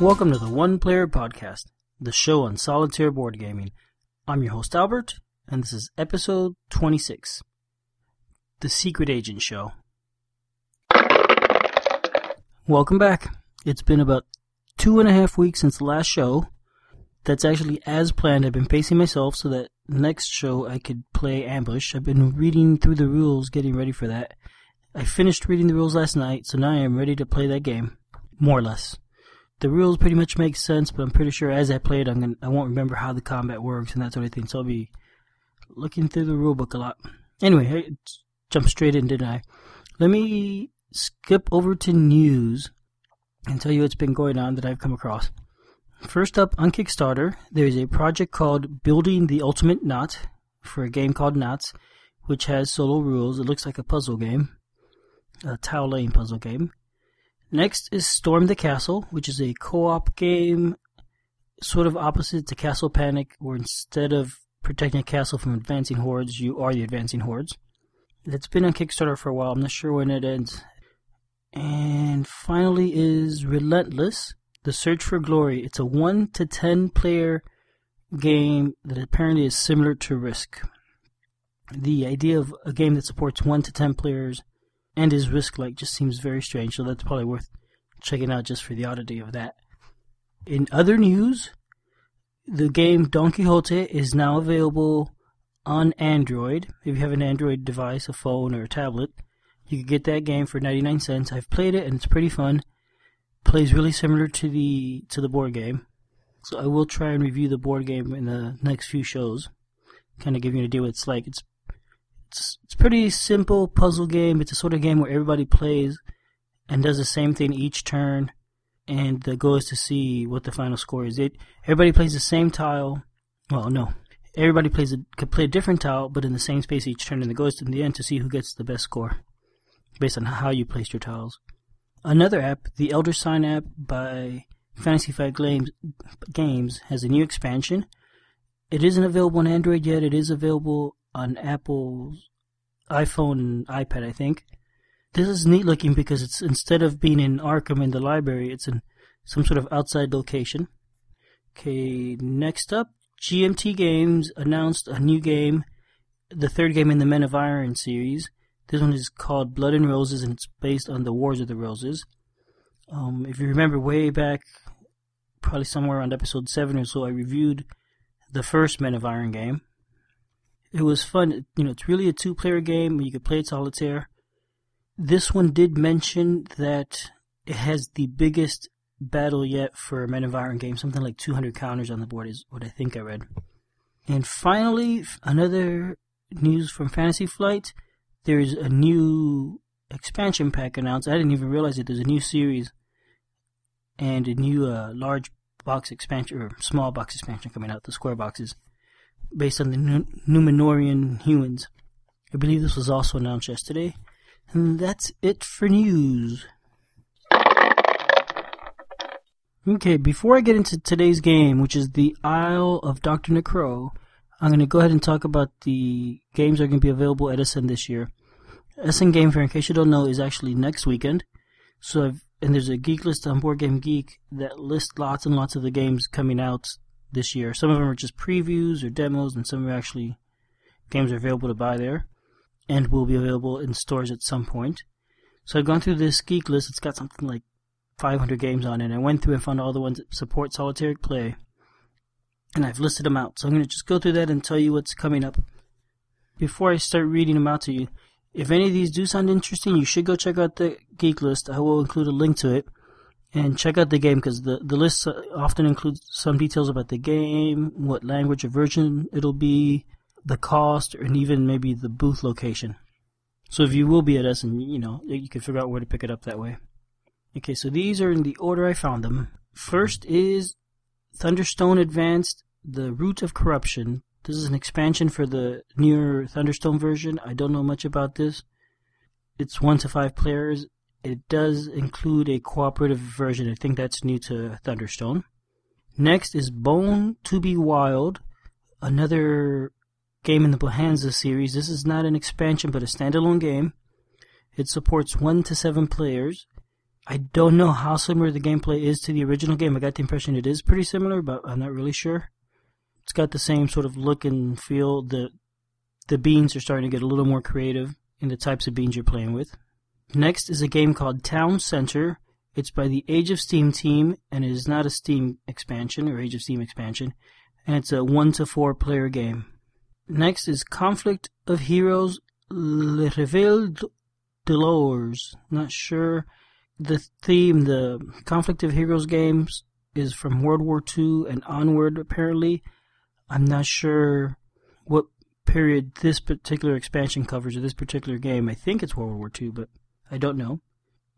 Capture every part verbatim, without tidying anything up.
Welcome to the One Player Podcast, the show on solitaire board gaming. I'm your host Albert, and this is episode twenty-six, The Secret Agent Show. Welcome back. It's been about two and a half weeks since the last show. That's actually as planned. I've been pacing myself so that next show I could play Ambush. I've been reading through the rules, getting ready for that. I finished reading the rules last night, so now I am ready to play that game, more or less. The rules pretty much make sense, but I'm pretty sure as I play it, I'm gonna, I won't remember how the combat works and that sort of thing, so I'll be looking through the rulebook a lot. Anyway, I jumped straight in, didn't I? Let me skip over to news and tell you what's been going on that I've come across. First up, on Kickstarter, there is a project called Building the Ultimate Knot for a game called Knots, which has solo rules. It looks like a puzzle game, a tile laying puzzle game. Next is Storm the Castle, which is a co-op game, sort of opposite to Castle Panic, where instead of protecting a castle from advancing hordes, you are the advancing hordes. It's been on Kickstarter for a while. I'm not sure when it ends. And finally is Relentless, The Search for Glory. It's a one to ten player game that apparently is similar to Risk. The idea of a game that supports one to ten players and is Risk-like just seems very strange, so that's probably worth checking out just for the oddity of that. In other news, the game Don Quixote is now available on Android. If you have an Android device, a phone, or a tablet, you can get that game for ninety-nine cents. I've played it, and it's pretty fun. Plays really similar to the to the board game. So I will try and review the board game in the next few shows. Kind of give you an idea what it's like. It's it's it's pretty simple puzzle game. It's a sort of game where everybody plays and does the same thing each turn, and the goal is to see what the final score is. It everybody plays the same tile. Well, no. Everybody plays a, could play a different tile, but in the same space each turn, and the goal is to, in the end to see who gets the best score based on how you placed your tiles. Another app, the Elder Sign app by Fantasy Flight Games, has a new expansion. It isn't available on Android yet. It is available on Apple's iPhone and iPad, I think. This is neat looking because it's instead of being in Arkham in the library, it's in some sort of outside location. Okay, next up, G M T Games announced a new game, the third game in the Men of Iron series. This one is called Blood and Roses, and it's based on the Wars of the Roses. Um, if you remember way back, probably somewhere around episode seven or so, I reviewed the first Men of Iron game. It was fun. You know, it's really a two-player game. You could play it solitaire. This one did mention that it has the biggest battle yet for a Men of Iron game. Something like two hundred counters on the board is what I think I read. And finally, another news from Fantasy Flight. There's a new expansion pack announced. I didn't even realize it. There's a new series and a new uh, large box expansion, or small box expansion coming out, the square boxes, based on the Númenórean humans. I believe this was also announced yesterday. And that's it for news. Okay, before I get into today's game, which is the Isle of Doctor Necro, I'm going to go ahead and talk about the games that are going to be available at Essen this year. Essen Game Fair, in case you don't know, is actually next weekend. So, I've, and there's a geek list on BoardGameGeek that lists lots and lots of the games coming out this year. Some of them are just previews or demos, and some are actually games that are available to buy there and will be available in stores at some point. So I've gone through this geek list. It's got something like five hundred games on it. I went through and found all the ones that support solitaire play. And I've listed them out. So I'm going to just go through that and tell you what's coming up. Before I start reading them out to you, if any of these do sound interesting, you should go check out the geek list. I will include a link to it. And check out the game, because the, the list often includes some details about the game, what language or version it'll be, the cost, and even maybe the booth location. So if you will be at Essen, you know, you can figure out where to pick it up that way. Okay, so these are in the order I found them. First is Thunderstone Advanced, The Root of Corruption. This is an expansion for the newer Thunderstone version. I don't know much about this. It's one to five players. It does include a cooperative version. I think that's new to Thunderstone. Next is Bone to Be Wild, another game in the Bohnanza series. This is not an expansion, but a standalone game. It supports one to seven players. I don't know how similar the gameplay is to the original game. I got the impression it is pretty similar, but I'm not really sure. It's got the same sort of look and feel. The, the beans are starting to get a little more creative in the types of beans you're playing with. Next is a game called Town Center. It's by the Age of Steam team, and it is not a Steam expansion or Age of Steam expansion, and it's a one to four player game. Next is Conflict of Heroes, Le Réveil de l'Ors. Not sure. The theme, the Conflict of Heroes games, is from World War Two and onward, apparently. I'm not sure what period this particular expansion covers or this particular game. I think it's World War Two, but I don't know.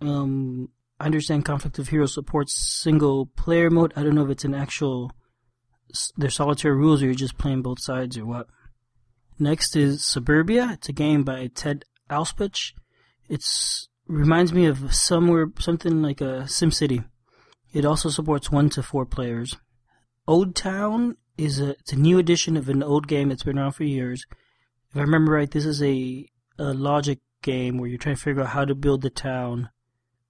Um... I understand Conflict of Heroes supports single-player mode. I don't know if it's an actual... They're solitary rules or you're just playing both sides or what. Next is Suburbia. It's a game by Ted Alspach. It's reminds me of somewhere something like a SimCity. It also supports one to four players. Old Town is a, it's a new edition of an old game that's been around for years. If I remember right, this is a, a logic game where you're trying to figure out how to build the town.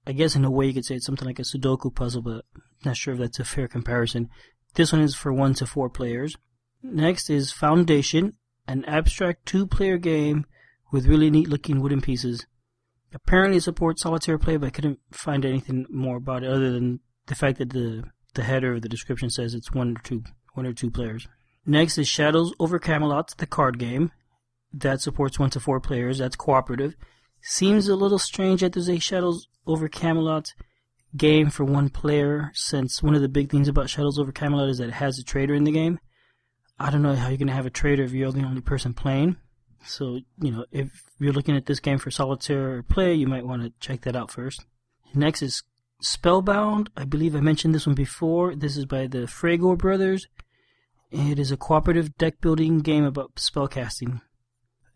I guess in a way you could say it's something like a Sudoku puzzle, but I'm not sure if that's a fair comparison. This one is for one to four players. Next is Foundation, an abstract two-player game with really neat-looking wooden pieces. Apparently it supports solitaire play, but I couldn't find anything more about it other than the fact that the, the header of the description says it's one or two, one or two players. Next is Shadows Over Camelot, the card game. That supports one to four players. That's cooperative. Seems a little strange that there's a Shadows Over Camelot game for one player, since one of the big things about Shadows Over Camelot is that it has a traitor in the game. I don't know how you're going to have a traitor if you're the only person playing. So, you know, if you're looking at this game for solitaire or play, you might want to check that out first. Next is Spellbound. I believe I mentioned this one before. This is by the Fragor brothers. It is a cooperative deck-building game about spellcasting.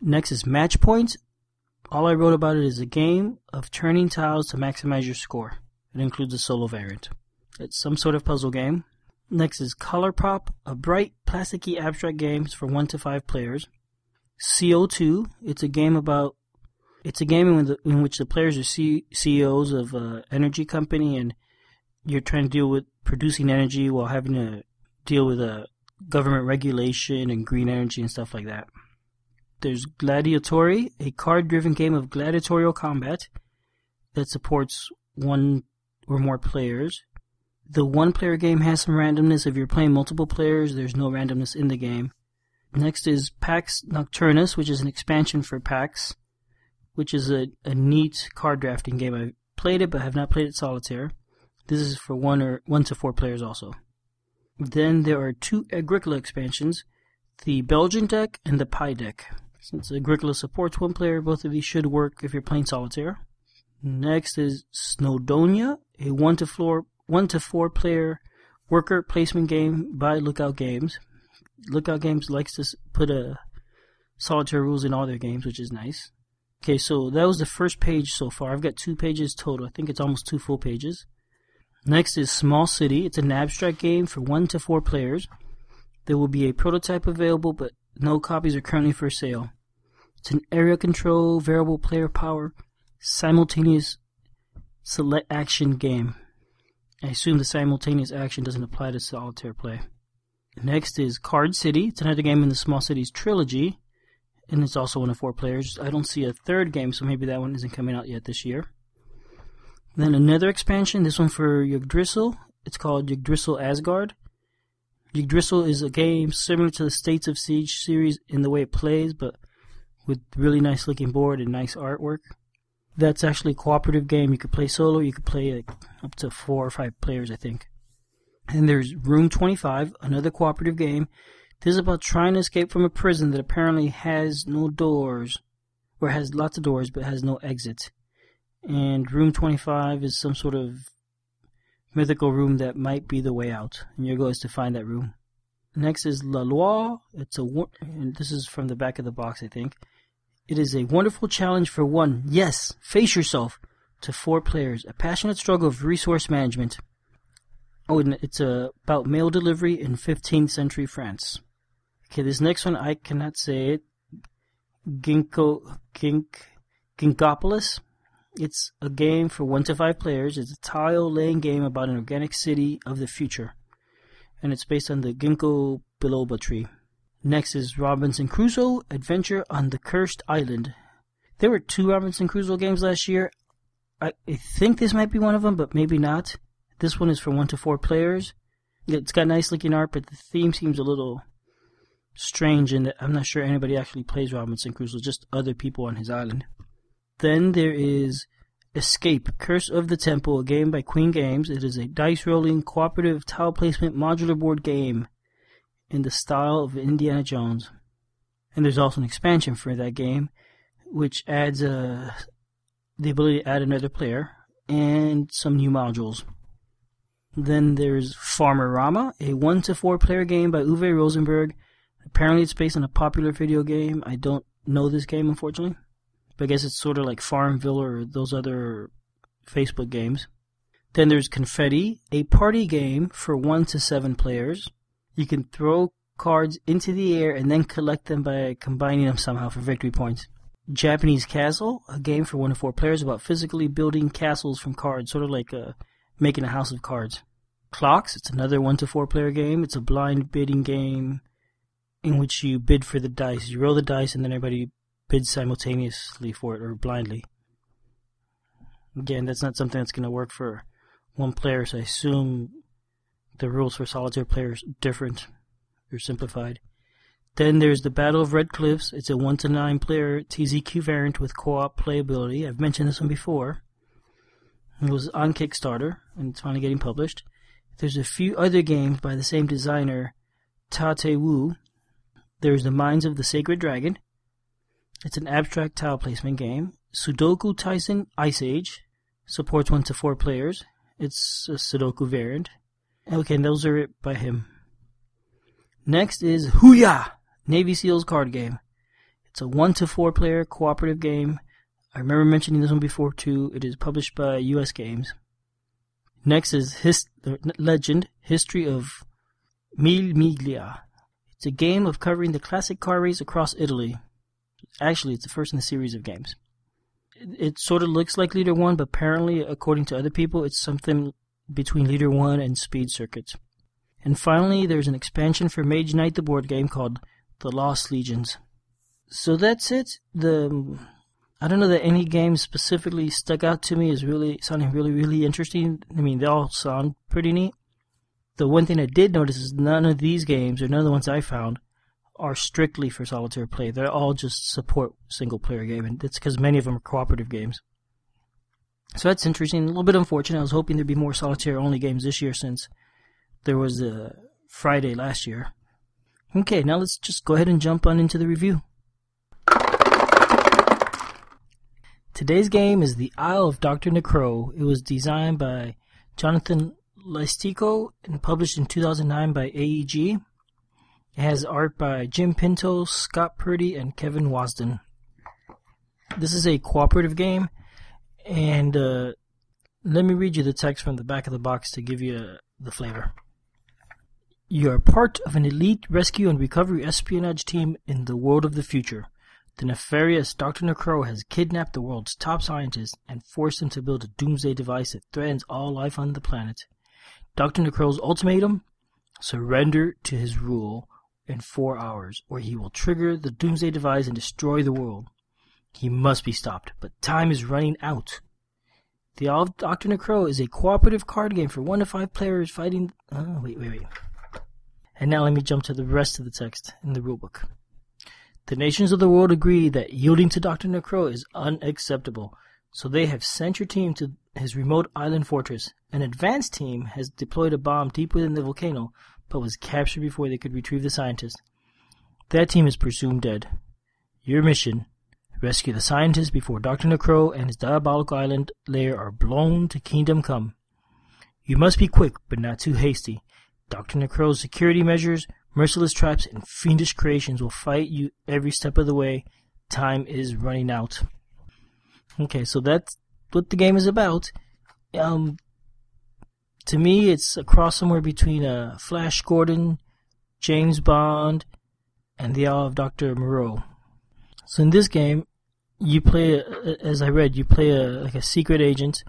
Next is Match Points. All I wrote about it is a game of turning tiles to maximize your score. It includes a solo variant. It's some sort of puzzle game. Next is Color Pop, a bright, plasticky abstract game for one to five players. C O two, it's a game about, it's a game in, the, in which the players are C- CEOs of an energy company, and you're trying to deal with producing energy while having to deal with a government regulation and green energy and stuff like that. There's Gladiatory, a card-driven game of gladiatorial combat that supports one or more players. The one-player game has some randomness. If you're playing multiple players, there's no randomness in the game. Next is Pax Nocturnus, which is an expansion for Pax, which is a, a neat card-drafting game. I've played it, but have not played it solitaire. This is for one or one to four players also. Then there are two Agricola expansions, the Belgian deck and the Pie deck. Since Agricola supports one player, both of these should work if you're playing solitaire. Next is Snowdonia, a one to four, one to four player worker placement game by Lookout Games. Lookout Games likes to put a solitaire rules in all their games, which is nice. Okay, so that was the first page so far. I've got two pages total. I think it's almost two full pages. Next is Small City. It's an abstract game for one to four players. There will be a prototype available, but no copies are currently for sale. It's an area control, variable player power, simultaneous select action game. I assume the simultaneous action doesn't apply to solitaire play. Next is Card City. It's another game in the Small Cities trilogy, and it's also one of four players. I don't see a third game, so maybe that one isn't coming out yet this year. Then another expansion, this one for Yggdrasil. It's called Yggdrasil Asgard. Yggdrasil is a game similar to the States of Siege series in the way it plays, but with really nice looking board and nice artwork. That's actually a cooperative game. You could play solo, you could play like up to four or five players, I think. And there's Room twenty-five, another cooperative game. This is about trying to escape from a prison that apparently has no doors, or has lots of doors, but has no exit. And Room twenty-five is some sort of mythical room that might be the way out, and your goal is to find that room. Next is La Loi. It's a wo- and this is from the back of the box, I think. It is a wonderful challenge for one, yes, face yourself, to four players. A passionate struggle of resource management. Oh, and it's uh, about mail delivery in fifteenth century France. Okay, this next one, I cannot say it. Ginkgo, Gink, Ginkopolis. It's a game for one to five players. It's a tile-laying game about an organic city of the future. And it's based on the ginkgo biloba tree. Next is Robinson Crusoe, Adventure on the Cursed Island. There were two Robinson Crusoe games last year. I, I think this might be one of them, but maybe not. This one is for one to four players. It's got nice-looking art, but the theme seems a little strange in that I'm not sure anybody actually plays Robinson Crusoe, just other people on his island. Then there is Escape, Curse of the Temple, a game by Queen Games. It is a dice-rolling, cooperative, tile placement, modular board game in the style of Indiana Jones. And there's also an expansion for that game, which adds uh, the ability to add another player and some new modules. Then there's Farmerama, a one to four player game by Uwe Rosenberg. Apparently it's based on a popular video game. I don't know this game, unfortunately. But I guess it's sort of like Farmville or those other Facebook games. Then there's Confetti, a party game for one to seven players. You can throw cards into the air and then collect them by combining them somehow for victory points. Japanese Castle, a game for one to four players about physically building castles from cards, sort of like uh, making a house of cards. Clocks, it's another one to four player game. It's a blind bidding game in which you bid for the dice. You roll the dice and then everybody bid simultaneously for it or blindly. Again, that's not something that's going to work for one player, so I assume the rules for solitaire players are different or simplified. Then there's the Battle of Red Cliffs. It's a one to nine player T Z Q variant with co-op playability. I've mentioned this one before. It was on Kickstarter, and it's finally getting published. There's a few other games by the same designer, Tate Wu. There's The Mines of the Sacred Dragon. It's an abstract tile placement game. Sudoku Tyson Ice Age supports one to four players. It's a Sudoku variant. Okay, and those are it by him. Next is Hooyah! Navy Seals card game. It's a one to four player cooperative game. I remember mentioning this one before too. It is published by U S Games. Next is His- Legend, History of Mille Miglia. It's a game of covering the classic car race across Italy. Actually, it's the first in a series of games. It sort of looks like Leader One, but apparently, according to other people, it's something between Leader One and Speed Circuits. And finally, there's an expansion for Mage Knight, the board game, called The Lost Legions. So that's it. The I don't know that any game specifically stuck out to me as really sounding really, really interesting. I mean, they all sound pretty neat. The one thing I did notice is none of these games, or none of the ones I found, are strictly for solitaire play. They're all just support single-player game, and that's because many of them are cooperative games. So that's interesting. A little bit unfortunate. I was hoping there'd be more solitaire-only games this year since there was a Friday last year. Okay, now let's just go ahead and jump on into the review. Today's game is The Isle of Doctor Necro. It was designed by Jonathan Listico and published in two thousand nine by A E G. It has art by Jim Pinto, Scott Purdy, and Kevin Wasden. This is a cooperative game, and uh, let me read you the text from the back of the box to give you uh, the flavor. You are part of an elite rescue and recovery espionage team in the world of the future. The nefarious Doctor Necro has kidnapped the world's top scientists and forced them to build a doomsday device that threatens all life on the planet. Doctor Necro's ultimatum? Surrender to his rule in four hours, or he will trigger the doomsday device and destroy the world. He must be stopped, but time is running out. The Isle of Doctor Necro is a cooperative card game for one to five players fighting... Oh, wait, wait, wait. And now let me jump to the rest of the text in the rulebook. The nations of the world agree that yielding to Doctor Necro is unacceptable, so they have sent your team to his remote island fortress. An advanced team has deployed a bomb deep within the volcano, but was captured before they could retrieve the scientist. That team is presumed dead. Your mission, rescue the scientist before Doctor Necro and his diabolical island lair are blown to kingdom come. You must be quick, but not too hasty. Doctor Necro's security measures, merciless traps, and fiendish creations will fight you every step of the way. Time is running out. Okay, so that's what the game is about. Um... To me, it's a cross somewhere between uh, Flash Gordon, James Bond, and the Isle of Doctor Moreau. So in this game, you play, as I read, you play a like a secret agent,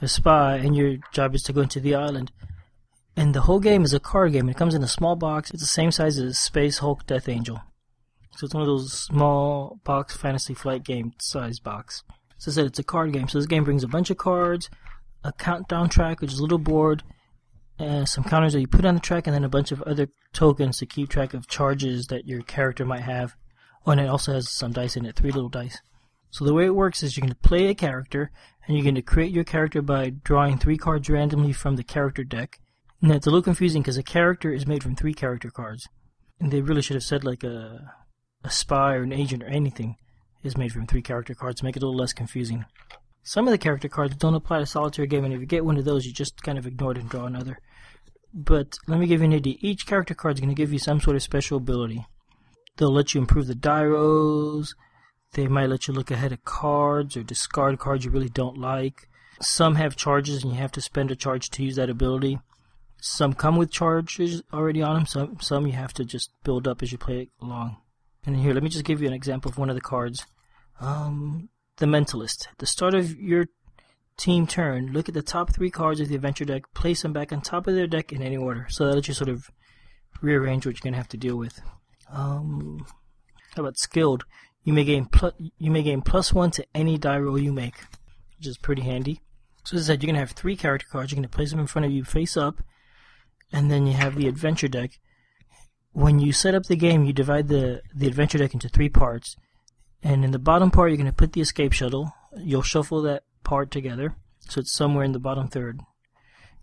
a spy, and your job is to go into the island. And the whole game is a card game. It comes in a small box. It's the same size as Space Hulk Death Angel. So it's one of those small box Fantasy Flight game size box. So I said it's a card game. So this game brings a bunch of cards, a countdown track, which is a little board, uh, some counters that you put on the track, and then a bunch of other tokens to keep track of charges that your character might have. Oh, and it also has some dice in it, three little dice. So the way it works is you're going to play a character, and you're going to create your character by drawing three cards randomly from the character deck. And it's a little confusing because a character is made from three character cards. And they really should have said like a, a spy or an agent or anything is made from three character cards to make it a little less confusing. Some of the character cards don't apply to solitaire game, and if you get one of those, you just kind of ignore it and draw another. But let me give you an idea. Each character card is going to give you some sort of special ability. They'll let you improve the die rolls. They might let you look ahead at cards or discard cards you really don't like. Some have charges, and you have to spend a charge to use that ability. Some come with charges already on them. Some, some you have to just build up as you play it along. And here, let me just give you an example of one of the cards. Um, the Mentalist. At the start of your team turn, look at the top three cards of the adventure deck. Place them back on top of their deck in any order. So that lets you sort of rearrange what you're going to have to deal with. Um, how about Skilled? You may gain plus, you may gain plus one to any die roll you make, which is pretty handy. So as I said, you're going to have three character cards. You're going to place them in front of you face up. And then you have the adventure deck. When you set up the game, you divide the, the adventure deck into three parts. And in the bottom part, you're going to put the escape shuttle. You'll shuffle that part together, so it's somewhere in the bottom third.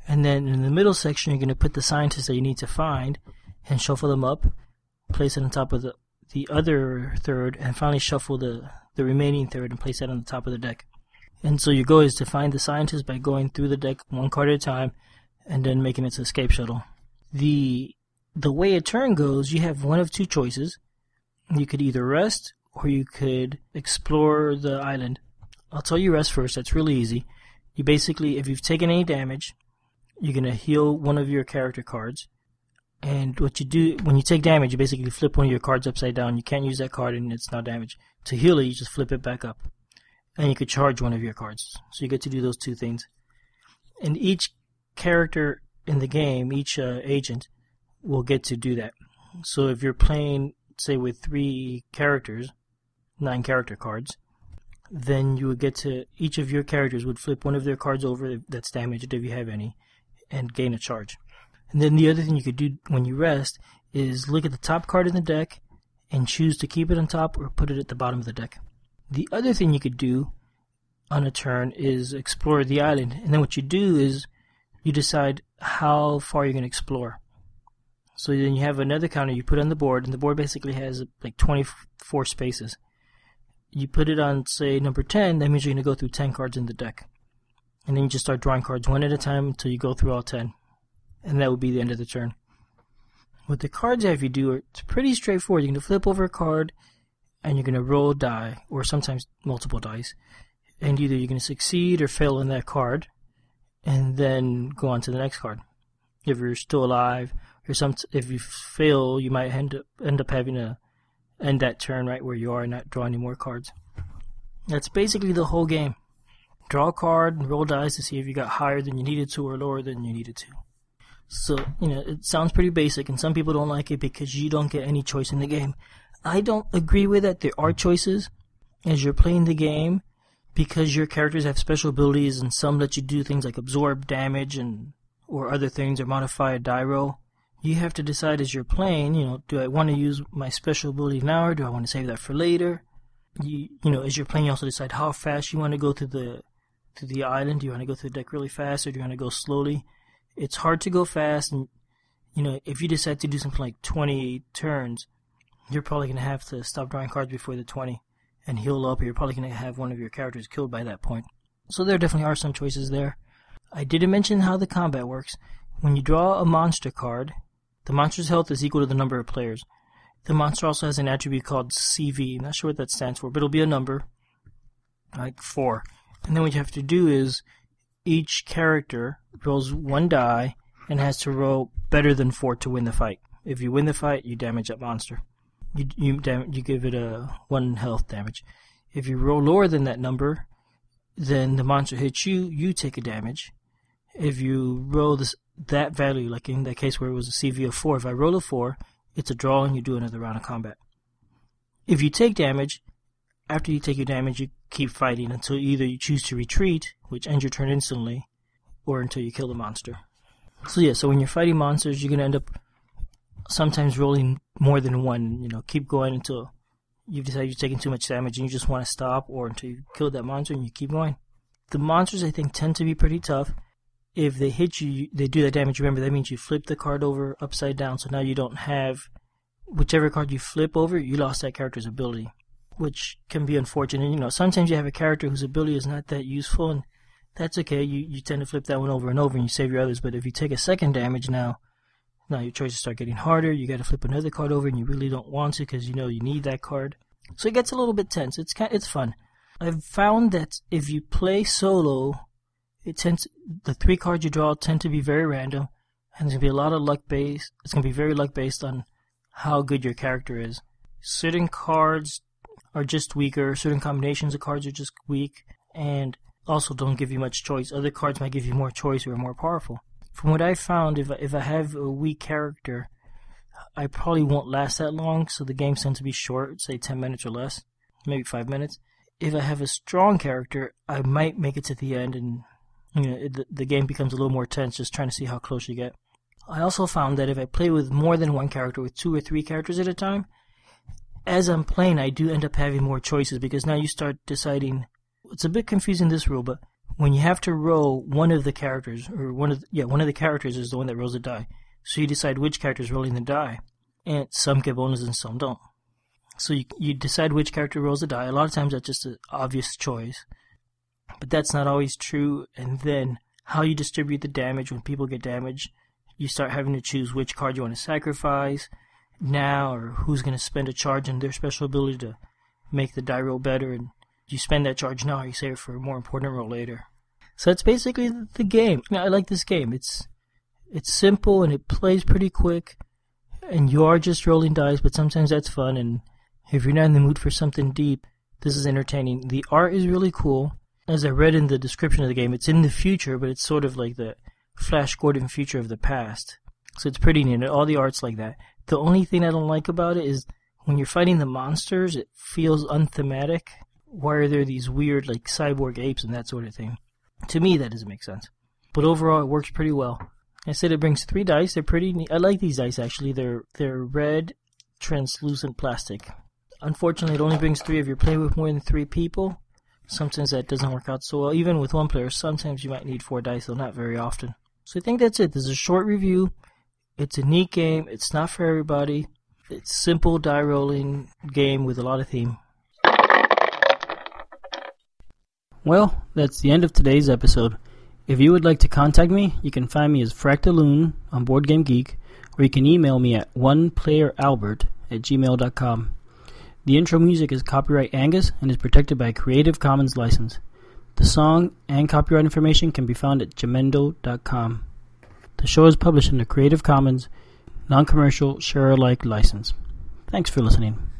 And then in the middle section, you're going to put the scientists that you need to find and shuffle them up, place it on top of the, the other third, and finally shuffle the, the remaining third and place that on the top of the deck. And so your goal is to find the scientists by going through the deck one card at a time, and then making its escape shuttle. The the way a turn goes, you have one of two choices. You could either rest, or you could explore the island. I'll tell you rest first, that's really easy. You basically, if you've taken any damage, you're going to heal one of your character cards. And what you do, when you take damage, you basically flip one of your cards upside down. You can't use that card and it's not damaged. To heal it, you just flip it back up. And you could charge one of your cards. So you get to do those two things. And each character in the game, each uh, agent, will get to do that. So if you're playing, say, with three characters, nine character cards, then you would get to, each of your characters would flip one of their cards over that's damaged, if you have any, and gain a charge. And then the other thing you could do when you rest is look at the top card in the deck and choose to keep it on top or put it at the bottom of the deck. The other thing you could do on a turn is explore the island. And then what you do is you decide how far you're going to explore. So then you have another counter you put on the board, and the board basically has like twenty-four spaces. You put it on, say, number ten, that means you're going to go through ten cards in the deck. And then you just start drawing cards one at a time until you go through all ten. And that would be the end of the turn. What the cards have you do, it's pretty straightforward. You're going to flip over a card, and you're going to roll a die, or sometimes multiple dice. And either you're going to succeed or fail on that card, and then go on to the next card. If you're still alive, or some, if you fail, you might end up, end up having to end that turn right where you are and not draw any more cards. That's basically the whole game. Draw a card and roll dice to see if you got higher than you needed to or lower than you needed to. So, you know, it sounds pretty basic, and some people don't like it because you don't get any choice in the game. I don't agree with that. There are choices as you're playing the game, because your characters have special abilities, and some let you do things like absorb damage and or other things, or modify a die roll. You have to decide as you're playing, you know, do I want to use my special ability now, or do I want to save that for later? You you know, as you're playing, you also decide how fast you want to go through the, through the island. Do you want to go through the deck really fast, or do you want to go slowly? It's hard to go fast, and, you know, if you decide to do something like twenty turns, you're probably going to have to stop drawing cards before the twenty. And heal up, or you're probably going to have one of your characters killed by that point. So there definitely are some choices there. I didn't mention how the combat works. When you draw a monster card, the monster's health is equal to the number of players. The monster also has an attribute called C V. I'm not sure what that stands for, but it'll be a number, like four. And then what you have to do is each character rolls one die and has to roll better than four to win the fight. If you win the fight, you damage that monster. You you, dam- you give it a one health damage. If you roll lower than that number, then the monster hits you, you take a damage. If you roll this, that value, like in that case where it was a C V of four, if I roll a four, it's a draw and you do another round of combat. If you take damage, after you take your damage, you keep fighting until either you choose to retreat, which ends your turn instantly, or until you kill the monster. So yeah, so when you're fighting monsters, you're going to end up sometimes rolling more than one. You know, keep going until you've decided you're taking too much damage and you just want to stop, or until you kill that monster and you keep going. The monsters, I think, tend to be pretty tough. If they hit you, they do that damage. Remember, that means you flip the card over upside down, so now you don't have... Whichever card you flip over, you lost that character's ability, which can be unfortunate. You know, sometimes you have a character whose ability is not that useful, and that's okay. You you tend to flip that one over and over, and you save your others. But if you take a second damage now, now your choices start getting harder. You got to flip another card over, and you really don't want to because you know you need that card. So it gets a little bit tense. It's kind, it's fun. I've found that if you play solo, it tends the three cards you draw tend to be very random, and there's gonna be a lot of luck based. It's gonna be very luck based on how good your character is. Certain cards are just weaker, certain combinations of cards are just weak, and also don't give you much choice. Other cards might give you more choice or are more powerful. From what I found, if I, if I have a weak character, I probably won't last that long, so the games tend to be short, say ten minutes or less, maybe five minutes. If I have a strong character, I might make it to the end, and you know, it, the, the game becomes a little more tense, just trying to see how close you get. I also found that if I play with more than one character, with two or three characters at a time, as I'm playing, I do end up having more choices, because now you start deciding. It's a bit confusing, this rule, but when you have to roll one of the characters, or one of the, yeah, one of the characters is the one that rolls the die, so you decide which character is rolling the die, and some get bonuses and some don't. So you you decide which character rolls the die. A lot of times that's just an obvious choice, but that's not always true. And then how you distribute the damage when people get damaged. You start having to choose which card you want to sacrifice now, or who's going to spend a charge on their special ability to make the die roll better. And you spend that charge now, or you save it for a more important roll later. So that's basically the game. Now, I like this game. It's it's simple and it plays pretty quick. And you are just rolling dice, but sometimes that's fun. And if you're not in the mood for something deep, this is entertaining. The art is really cool. As I read in the description of the game, it's in the future, but it's sort of like the Flash Gordon future of the past. So it's pretty neat. All the art's like that. The only thing I don't like about it is when you're fighting the monsters, it feels unthematic. Why are there these weird, like, cyborg apes and that sort of thing? To me, that doesn't make sense. But overall, it works pretty well. I said it brings three dice. They're pretty neat. I like these dice, actually. They're, they're red, translucent plastic. Unfortunately, it only brings three if you're playing with more than three people. Sometimes that doesn't work out so well. Even with one player, sometimes you might need four dice, though not very often. So I think that's it. This is a short review. It's a neat game. It's not for everybody. It's simple die rolling game with a lot of theme. Well, that's the end of today's episode. If you would like to contact me, you can find me as Fractaloon on BoardGameGeek, or you can email me at oneplayeralbert at gmail dot com. The intro music is copyright Angus and is protected by a Creative Commons license. The song and copyright information can be found at jamendo dot com. The show is published in the Creative Commons non-commercial share-alike license. Thanks for listening.